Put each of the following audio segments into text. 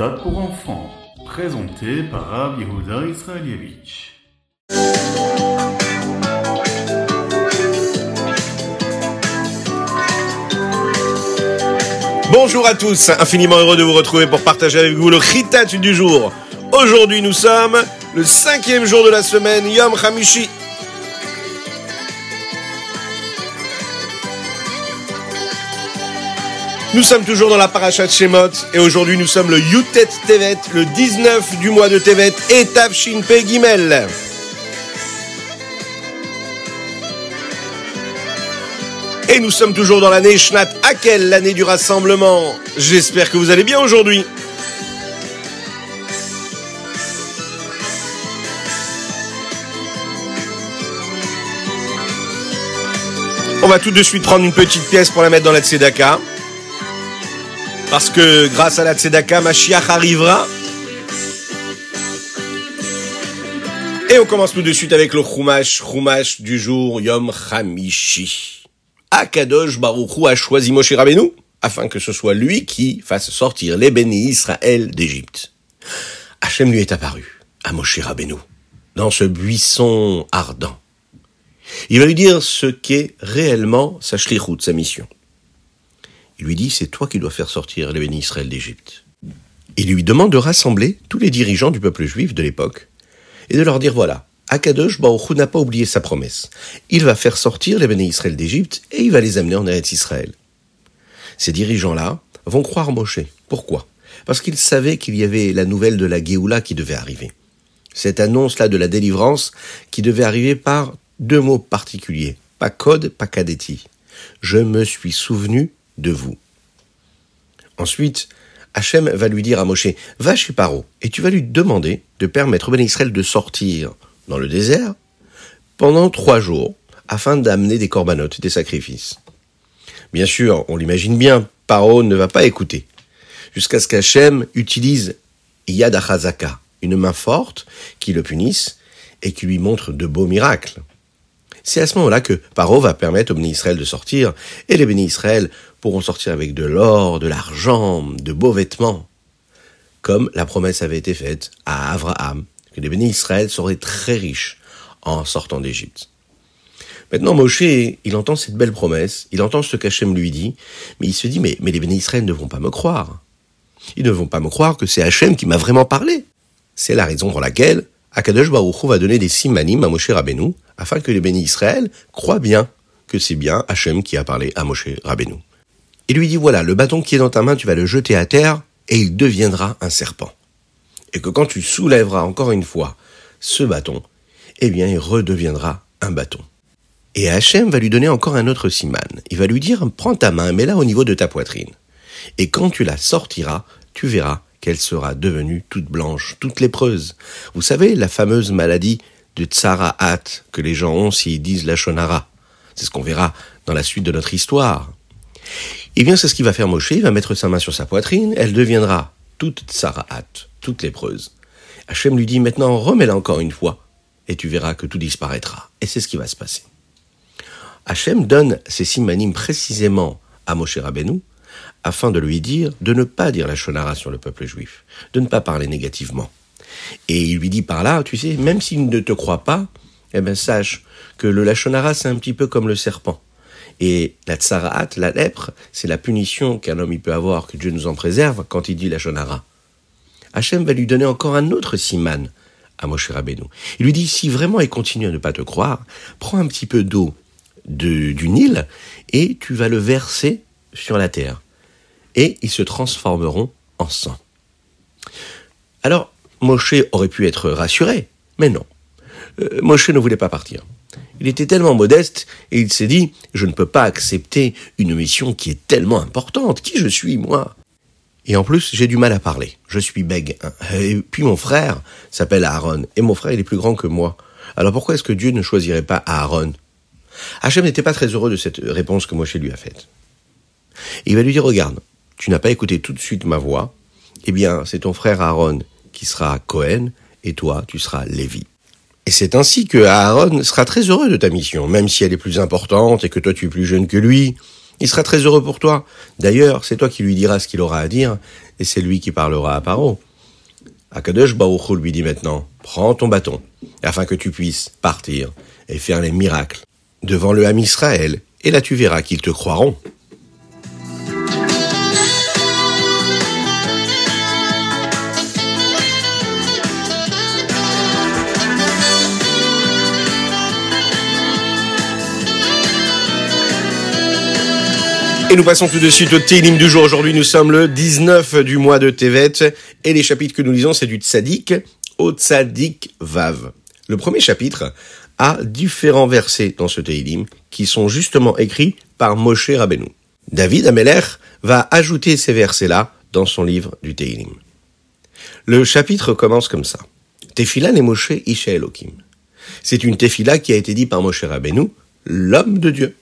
Hitat pour enfants, présenté par Rav Yehuda Israëlievich. Bonjour à tous, infiniment heureux de vous retrouver pour partager avec vous le Hitat du jour. Aujourd'hui nous sommes le 5e jour de la semaine, Yom Hamishi. Nous sommes toujours dans la Parachat Shemot, et aujourd'hui nous sommes le Yutet Tevet, le 19 du mois de Tevet, et Tavshin Pe Gimel. Et nous sommes toujours dans l'année Shnat Akel, l'année du rassemblement. J'espère que vous allez bien aujourd'hui. On va tout de suite prendre une petite pièce pour la mettre dans la tzedaka. Parce que grâce à la tzedaka, Mashiach arrivera. Et on commence tout de suite avec le Khumash du jour Yom Hamishi. Akadosh Baruchu a choisi Moshe Rabenu afin que ce soit lui qui fasse sortir les Béni-Israël d'Égypte. Hachem lui est apparu à Moshe Rabenu dans ce buisson ardent. Il va lui dire ce qu'est réellement sa shlichut, sa mission. Il lui dit, c'est toi qui dois faire sortir les Béni-Israël d'Égypte. Il lui demande de rassembler tous les dirigeants du peuple juif de l'époque et de leur dire, voilà, Akadosh Baruch Hu n'a pas oublié sa promesse. Il va faire sortir les Béni-Israël d'Égypte et il va les amener en Eretz Israël. Ces dirigeants-là vont croire Moshe. Pourquoi ? Parce qu'ils savaient qu'il y avait la nouvelle de la Géoula qui devait arriver. Cette annonce-là de la délivrance qui devait arriver par deux mots particuliers, Pakod, Pakadeti. Je me suis souvenu de vous. Ensuite, Hachem va lui dire à Moshe, va chez Paro et tu vas lui demander de permettre au Béni Israël de sortir dans le désert pendant 3 jours afin d'amener des corbanotes, des sacrifices. Bien sûr, on l'imagine bien, Paro ne va pas écouter jusqu'à ce qu'Hachem utilise Yad Achazaka, une main forte qui le punisse et qui lui montre de beaux miracles. C'est à ce moment-là que Paro va permettre aux Béni-Israël de sortir, et les Béni-Israël pourront sortir avec de l'or, de l'argent, de beaux vêtements. Comme la promesse avait été faite à Abraham, que les Béni-Israël seraient très riches en sortant d'Égypte. Maintenant, Moshe, il entend cette belle promesse, il entend ce qu'Hachem lui dit, mais il se dit, mais les Béni-Israël ne vont pas me croire. Ils ne vont pas me croire que c'est Hachem qui m'a vraiment parlé. C'est la raison pour laquelle Akadosh Baruch Hu va donner des simanim à Moshe Rabenu afin que les Béni-Israël croient bien que c'est bien Hachem qui a parlé à Moshe Rabenu. Il lui dit, voilà, le bâton qui est dans ta main, tu vas le jeter à terre et il deviendra un serpent. Et que quand tu soulèveras encore une fois ce bâton, eh bien il redeviendra un bâton. Et Hachem va lui donner encore un autre siman. Il va lui dire, prends ta main, mets-la au niveau de ta poitrine. Et quand tu la sortiras, tu verras qu'elle sera devenue toute blanche, toute lépreuse. Vous savez, la fameuse maladie de Tzara'at que les gens ont s'ils disent lashonara. C'est ce qu'on verra dans la suite de notre histoire. Eh bien, c'est ce qu'il va faire Moshe. Il va mettre sa main sur sa poitrine. Elle deviendra toute Tzara'at, toute lépreuse. Hachem lui dit, maintenant, remets-la encore une fois et tu verras que tout disparaîtra. Et c'est ce qui va se passer. Hachem donne ses simanim précisément à Moshe Rabenu, afin de lui dire de ne pas dire lashonara sur le peuple juif, de ne pas parler négativement. Et il lui dit par là, tu sais, même s'il ne te croit pas, eh ben sache que le lashonara, c'est un petit peu comme le serpent. Et la tzara'at, la lèpre, c'est la punition qu'un homme il peut avoir, que Dieu nous en préserve, quand il dit lashonara. Hachem va lui donner encore un autre siman à Moshe Rabenu. Il lui dit, si vraiment il continue à ne pas te croire, prends un petit peu d'eau du Nil et tu vas le verser sur la terre. Et ils se transformeront en sang. Alors, Moshe aurait pu être rassuré, mais non. Moshe ne voulait pas partir. Il était tellement modeste, et il s'est dit, je ne peux pas accepter une mission qui est tellement importante. Qui je suis, moi ? Et en plus, j'ai du mal à parler. Je suis bègue. Et puis mon frère s'appelle Aaron, et mon frère, il est plus grand que moi. Alors pourquoi est-ce que Dieu ne choisirait pas Aaron ? Hachem n'était pas très heureux de cette réponse que Moshe lui a faite. Et il va lui dire, regarde, tu n'as pas écouté tout de suite ma voix, eh bien, c'est ton frère Aaron qui sera Cohen, et toi, tu seras Lévi. Et c'est ainsi que Aaron sera très heureux de ta mission, même si elle est plus importante et que toi, tu es plus jeune que lui. Il sera très heureux pour toi. D'ailleurs, c'est toi qui lui diras ce qu'il aura à dire, et c'est lui qui parlera à Paro. Akadosh Baruchu lui dit maintenant « Prends ton bâton, afin que tu puisses partir et faire les miracles devant le Ham Israël, et là tu verras qu'ils te croiront. » Et nous passons tout de suite au Te'ilim du jour. Aujourd'hui, nous sommes le 19 du mois de Tevet. Et les chapitres que nous lisons, c'est du tzaddik au tzaddik vav. Le premier chapitre a différents versets dans ce Te'ilim qui sont justement écrits par Moshe Rabenu. David Ameler va ajouter ces versets-là dans son livre du Te'ilim. Le chapitre commence comme ça. Tefilah ne Moshe Isha Elohim. C'est une tefilah qui a été dite par Moshe Rabenu, l'homme de Dieu.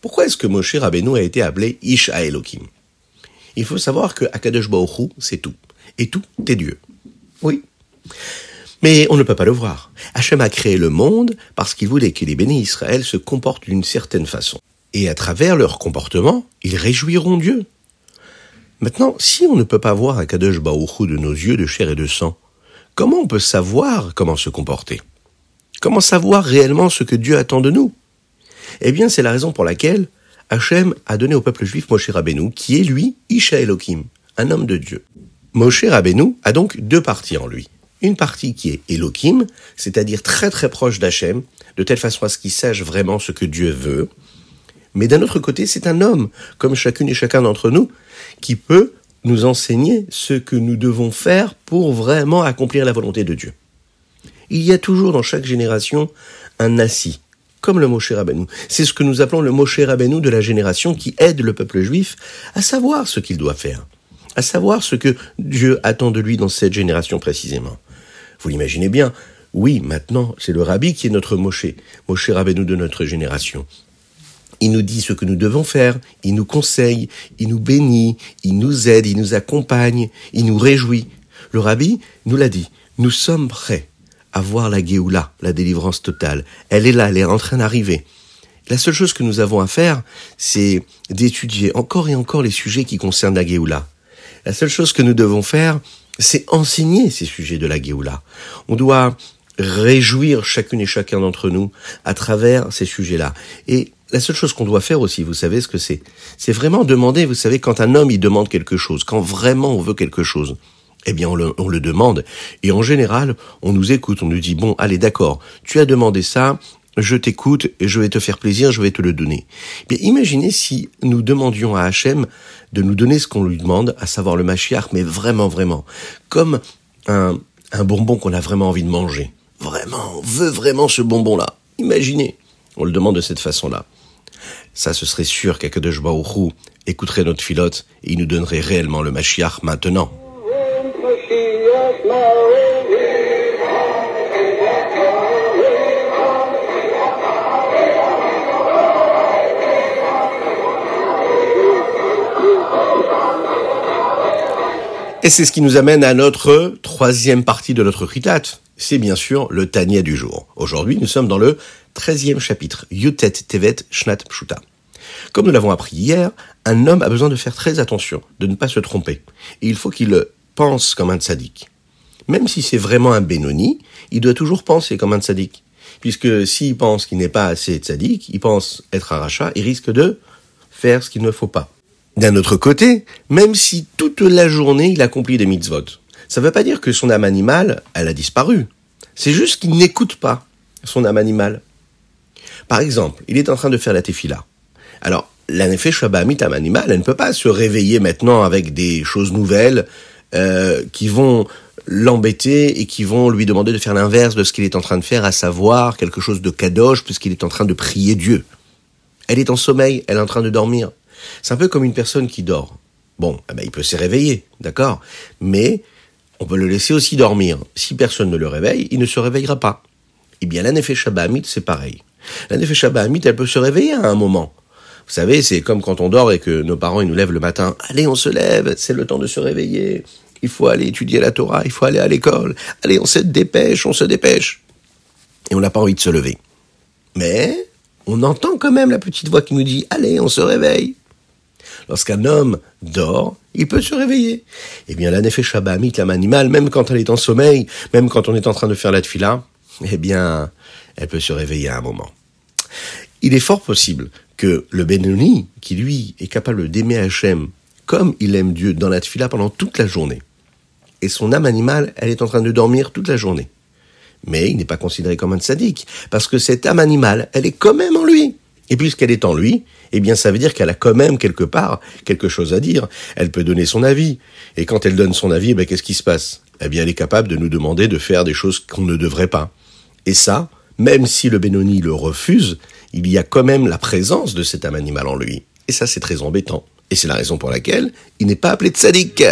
Pourquoi est-ce que Moshe Rabenu a été appelé Isha Elohim? Il faut savoir que Akadosh Baruchu, c'est tout. Et tout est Dieu. Oui. Mais on ne peut pas le voir. Hachem a créé le monde parce qu'il voulait que les Béni-Israël se comportent d'une certaine façon. Et à travers leur comportement, ils réjouiront Dieu. Maintenant, si on ne peut pas voir Akadosh Baruchu de nos yeux de chair et de sang, comment on peut savoir comment se comporter? Comment savoir réellement ce que Dieu attend de nous? Eh bien, c'est la raison pour laquelle Hachem a donné au peuple juif Moshe Rabenu, qui est lui, Isha Elohim, un homme de Dieu. Moshe Rabenu a donc deux parties en lui. Une partie qui est Elohim, c'est-à-dire très très proche d'Hachem, de telle façon à ce qu'il sache vraiment ce que Dieu veut. Mais d'un autre côté, c'est un homme, comme chacune et chacun d'entre nous, qui peut nous enseigner ce que nous devons faire pour vraiment accomplir la volonté de Dieu. Il y a toujours dans chaque génération un nasi, comme le Moshe Rabenu. C'est ce que nous appelons le Moshe Rabenu de la génération qui aide le peuple juif à savoir ce qu'il doit faire, à savoir ce que Dieu attend de lui dans cette génération précisément. Vous l'imaginez bien, oui, maintenant, c'est le Rabbi qui est notre Moshe Rabenu de notre génération. Il nous dit ce que nous devons faire, il nous conseille, il nous bénit, il nous aide, il nous accompagne, il nous réjouit. Le Rabbi nous l'a dit, nous sommes prêts à voir la Géoula, la délivrance totale. Elle est là, elle est en train d'arriver. La seule chose que nous avons à faire, c'est d'étudier encore et encore les sujets qui concernent la Géoula. La seule chose que nous devons faire, c'est enseigner ces sujets de la Géoula. On doit réjouir chacune et chacun d'entre nous à travers ces sujets-là. Et la seule chose qu'on doit faire aussi, vous savez ce que c'est? C'est vraiment demander, vous savez, quand un homme, il demande quelque chose, quand vraiment on veut quelque chose, eh bien, on le demande. Et en général, on nous écoute, on nous dit « Bon, allez, d'accord, tu as demandé ça, je t'écoute, je vais te faire plaisir, je vais te le donner. » Eh bien, imaginez si nous demandions à Hachem de nous donner ce qu'on lui demande, à savoir le Mashiach, mais vraiment, vraiment, comme un bonbon qu'on a vraiment envie de manger. Vraiment, on veut vraiment ce bonbon-là. Imaginez, on le demande de cette façon-là. Ça, ce serait sûr qu'Akadosh Baruchu écouterait notre filote et il nous donnerait réellement le Mashiach maintenant. Et c'est ce qui nous amène à notre troisième partie de notre Hitat. C'est bien sûr le Tania du jour. Aujourd'hui, nous sommes dans le 13e chapitre, Yutet Tevet Shnat Pshuta. Comme nous l'avons appris hier, un homme a besoin de faire très attention, de ne pas se tromper. Et il faut qu'il pense comme un sadique. Même si c'est vraiment un Benoni, il doit toujours penser comme un sadique. Puisque s'il pense qu'il n'est pas assez sadique, il pense être un racha, il risque de faire ce qu'il ne faut pas. D'un autre côté, même si toute la journée il accomplit des mitzvot, ça ne veut pas dire que son âme animale, elle a disparu. C'est juste qu'il n'écoute pas son âme animale. Par exemple, il est en train de faire la tefilah. Alors, la Nefesh HaBahamit, âme animale, elle ne peut pas se réveiller maintenant avec des choses nouvelles qui vont l'embêter et qui vont lui demander de faire l'inverse de ce qu'il est en train de faire, à savoir quelque chose de kadosh, puisqu'il est en train de prier Dieu. Elle est en sommeil, elle est en train de dormir. C'est un peu comme une personne qui dort. Bon, eh ben, il peut se réveiller, d'accord? Mais on peut le laisser aussi dormir. Si personne ne le réveille, il ne se réveillera pas. Eh bien, la Nefesh HaBahamit, c'est pareil. La Nefesh HaBahamit, elle peut se réveiller à un moment. Vous savez, c'est comme quand on dort et que nos parents ils nous lèvent le matin. Allez, on se lève, c'est le temps de se réveiller. Il faut aller étudier la Torah, il faut aller à l'école. Allez, on se dépêche. Et on n'a pas envie de se lever. Mais on entend quand même la petite voix qui nous dit « Allez, on se réveille ». Lorsqu'un homme dort, il peut se réveiller. Eh bien, la Nefesh HaBahamit, l'âme animale, même quand elle est en sommeil, même quand on est en train de faire la tefilah, eh bien, elle peut se réveiller à un moment. Il est fort possible que le Benoni, qui lui est capable d'aimer Hachem comme il aime Dieu dans la tefilah pendant toute la journée, et son âme animale, elle est en train de dormir toute la journée. Mais il n'est pas considéré comme un sadique, parce que cette âme animale, elle est quand même en lui. Et puisqu'elle est en lui, eh bien ça veut dire qu'elle a quand même quelque part quelque chose à dire. Elle peut donner son avis. Et quand elle donne son avis, eh bien, qu'est-ce qui se passe ? Eh bien elle est capable de nous demander de faire des choses qu'on ne devrait pas. Et ça, même si le Benoni le refuse, il y a quand même la présence de cette âme animale en lui. Et ça, c'est très embêtant. Et c'est la raison pour laquelle il n'est pas appelé tzaddik.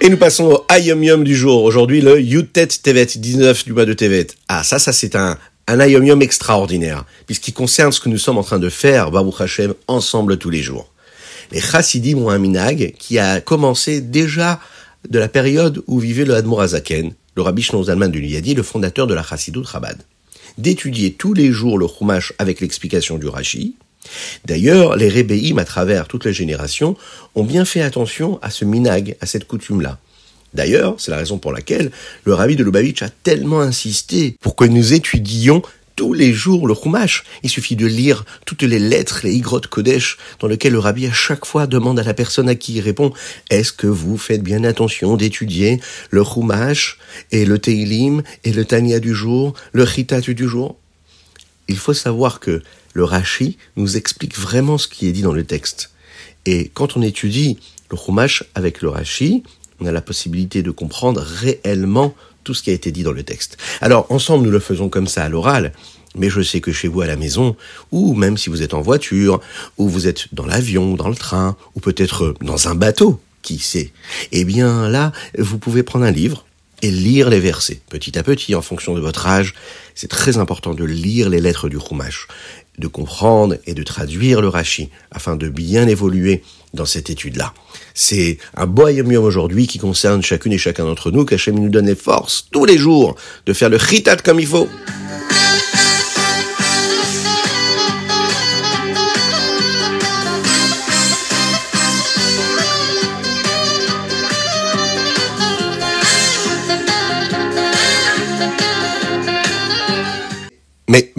Et nous passons au Ayom Yom du jour. Aujourd'hui, le Yutet Tevet, 19 du mois de Tevet. Ah, ça c'est un Ayom Yom extraordinaire, puisqu'il concerne ce que nous sommes en train de faire, Baruch Hashem, ensemble tous les jours. Les Chassidim ont un minag qui a commencé déjà de la période où vivait le Admor HaZaken, le Rabbi Shneur Zalman de Liadi, le fondateur de la Chassidut Chabad, d'étudier tous les jours le Khumash avec l'explication du Rashi. D'ailleurs, les Rébéim, à travers toutes les générations, ont bien fait attention à ce minag, à cette coutume-là. D'ailleurs, c'est la raison pour laquelle le Rabbi de Lubavitch a tellement insisté pour que nous étudions tous les jours le Khumash. Il suffit de lire toutes les lettres, les Igrot Kodesh, dans lesquelles le Rabbi à chaque fois demande à la personne à qui il répond « Est-ce que vous faites bien attention d'étudier le Khumash et le Te'ilim et le Tania du jour, le Hitat du jour ?» Il faut savoir que le Rashi nous explique vraiment ce qui est dit dans le texte. Et quand on étudie le Khumash avec le Rashi, on a la possibilité de comprendre réellement tout ce qui a été dit dans le texte. Alors, ensemble, nous le faisons comme ça à l'oral, mais je sais que chez vous à la maison, ou même si vous êtes en voiture, ou vous êtes dans l'avion, dans le train, ou peut-être dans un bateau, qui sait, eh bien là, vous pouvez prendre un livre, et lire les versets, petit à petit, en fonction de votre âge. C'est très important de lire les lettres du Khumash, de comprendre et de traduire le Rashi, afin de bien évoluer dans cette étude-là. C'est un beau Ayom Yom aujourd'hui qui concerne chacune et chacun d'entre nous, qu'Hachem nous donne les forces, tous les jours, de faire le Hitat comme il faut.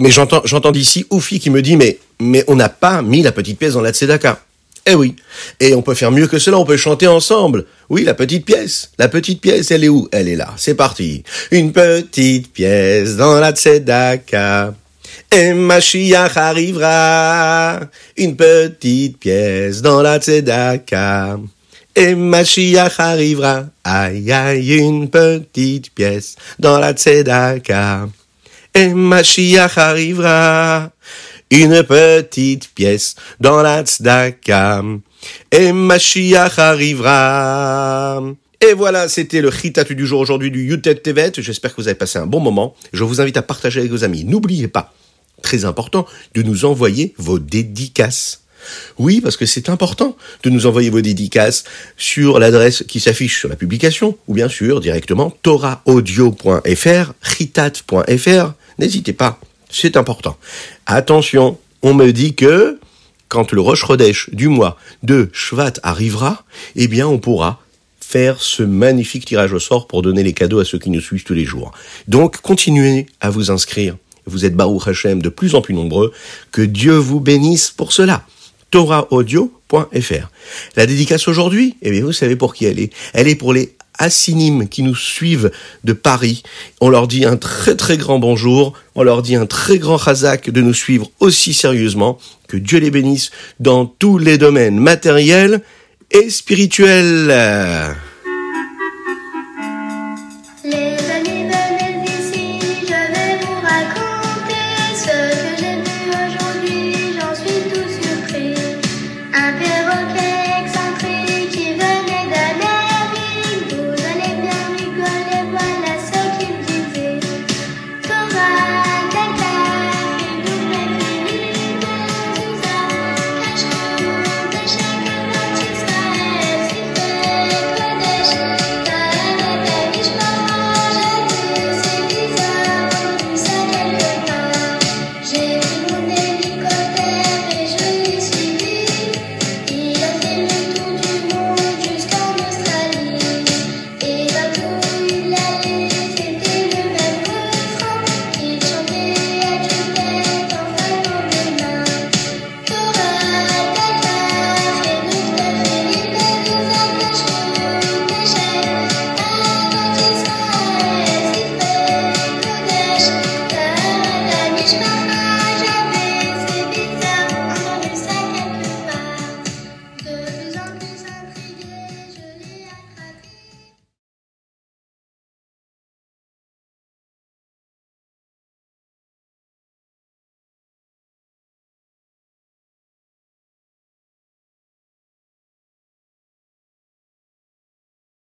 Mais j'entends d'ici Oufi qui me dit mais on n'a pas mis la petite pièce dans la tzedaka. Eh oui. Et on peut faire mieux que cela, on peut chanter ensemble. Oui, la petite pièce, elle est où ? Elle est là. C'est parti. Une petite pièce dans la tzedaka. Et Mashiach arrivera. Une petite pièce dans la tzedaka. Et Mashiach arrivera. Aïe aïe, une petite pièce dans la tzedaka. Et Mashiach arrivera, une petite pièce dans la tzedaka. Et Mashiach arrivera. Et voilà, c'était le Hitat du jour aujourd'hui du Yutet Tevet. J'espère que vous avez passé un bon moment. Je vous invite à partager avec vos amis. N'oubliez pas, très important, de nous envoyer vos dédicaces. Oui, parce que c'est important de nous envoyer vos dédicaces sur l'adresse qui s'affiche sur la publication, ou bien sûr directement Torahaudio.fr, hitat.fr. N'hésitez pas, c'est important. Attention, on me dit que quand le Rosh Chodesh du mois de Shvat arrivera, eh bien on pourra faire ce magnifique tirage au sort pour donner les cadeaux à ceux qui nous suivent tous les jours. Donc continuez à vous inscrire. Vous êtes Baruch Hashem de plus en plus nombreux. Que Dieu vous bénisse pour cela. Torahaudio.fr. La dédicace aujourd'hui, eh bien vous savez pour qui elle est. Elle est pour les Hassinim qui nous suivent de Paris. On leur dit un très très grand bonjour. On leur dit un très grand chazak de nous suivre aussi sérieusement. Que Dieu les bénisse dans tous les domaines matériels et spirituels.